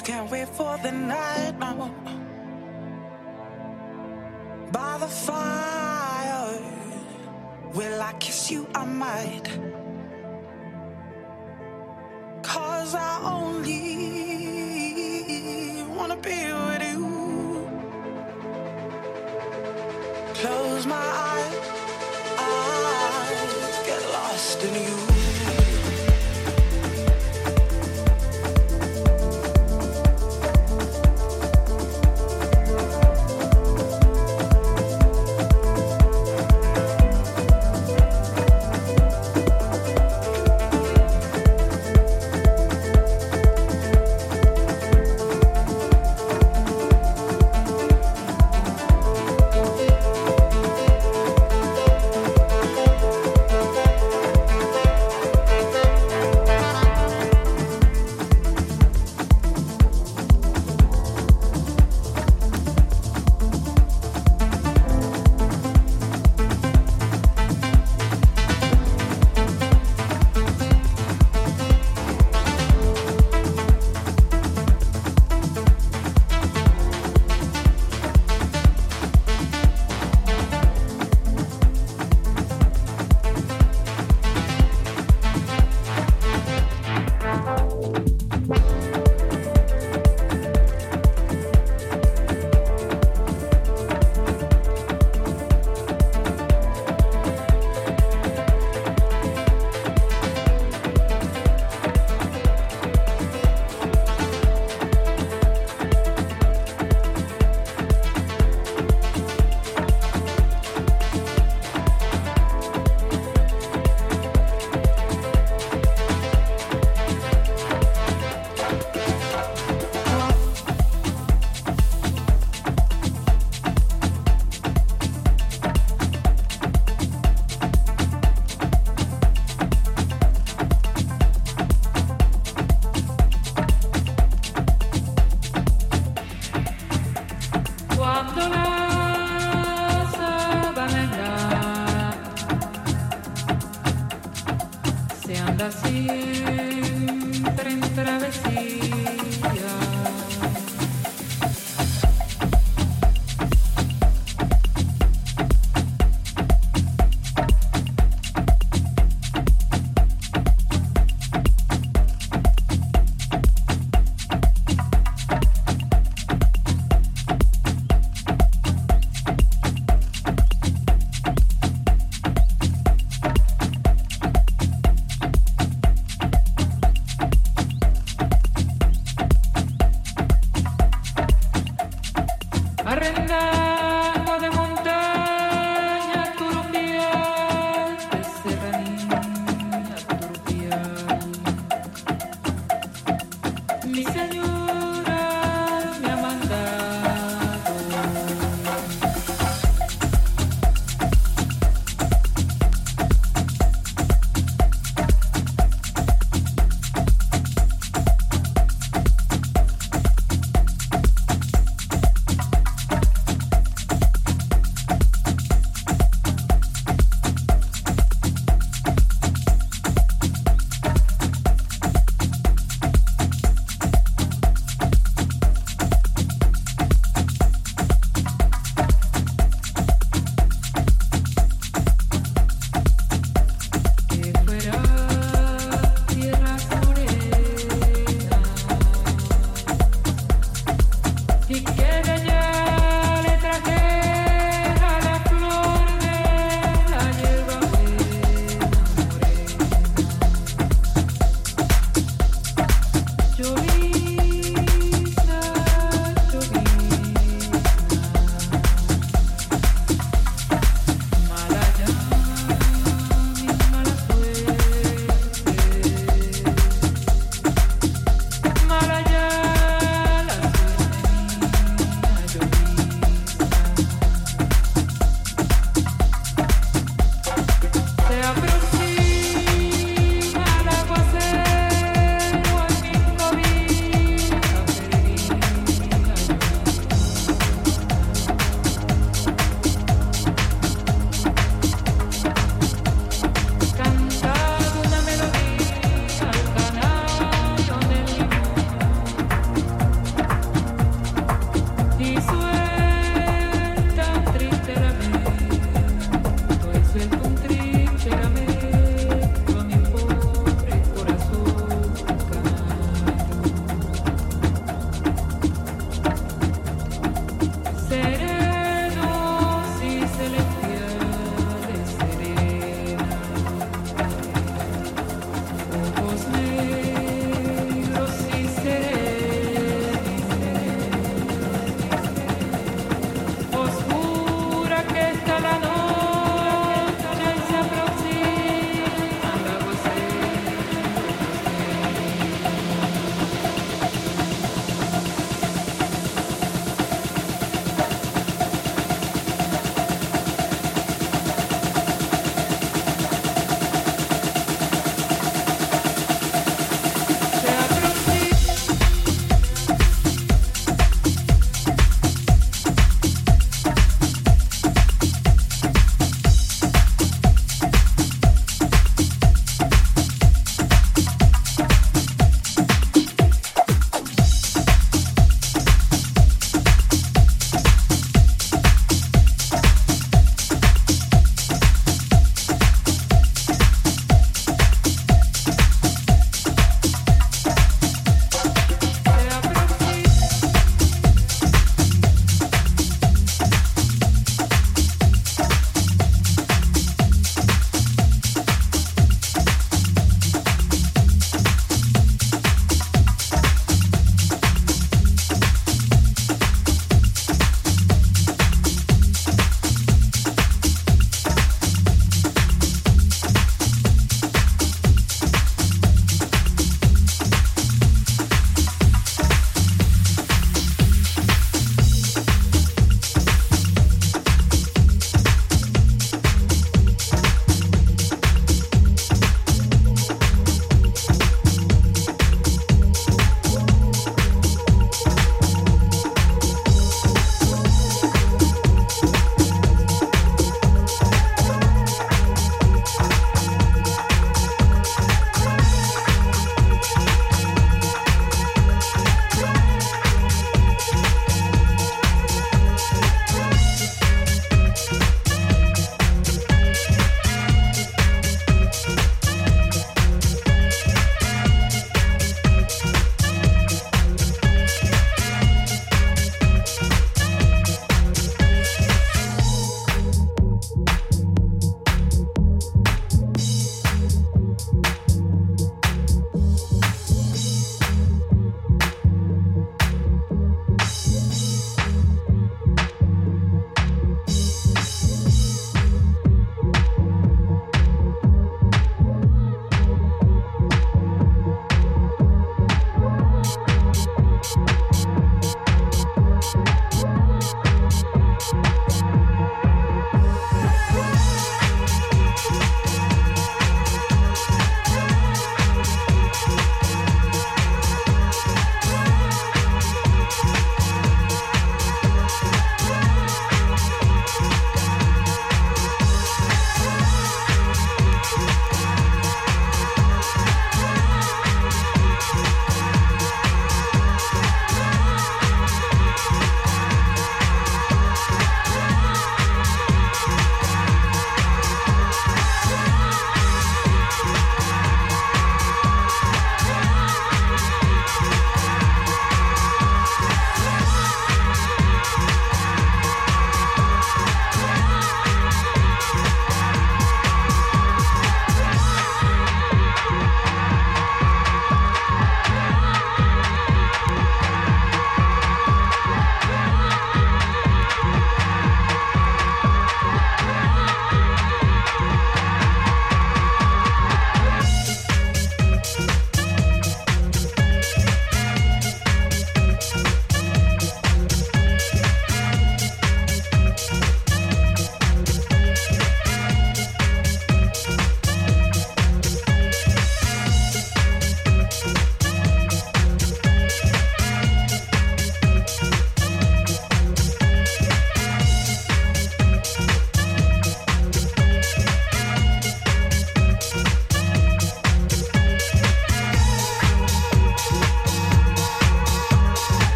just can't wait for the night now. By the fire, will I kiss you? I might. 'Cause I only wanna be with you. Close my eyes, I get lost in you.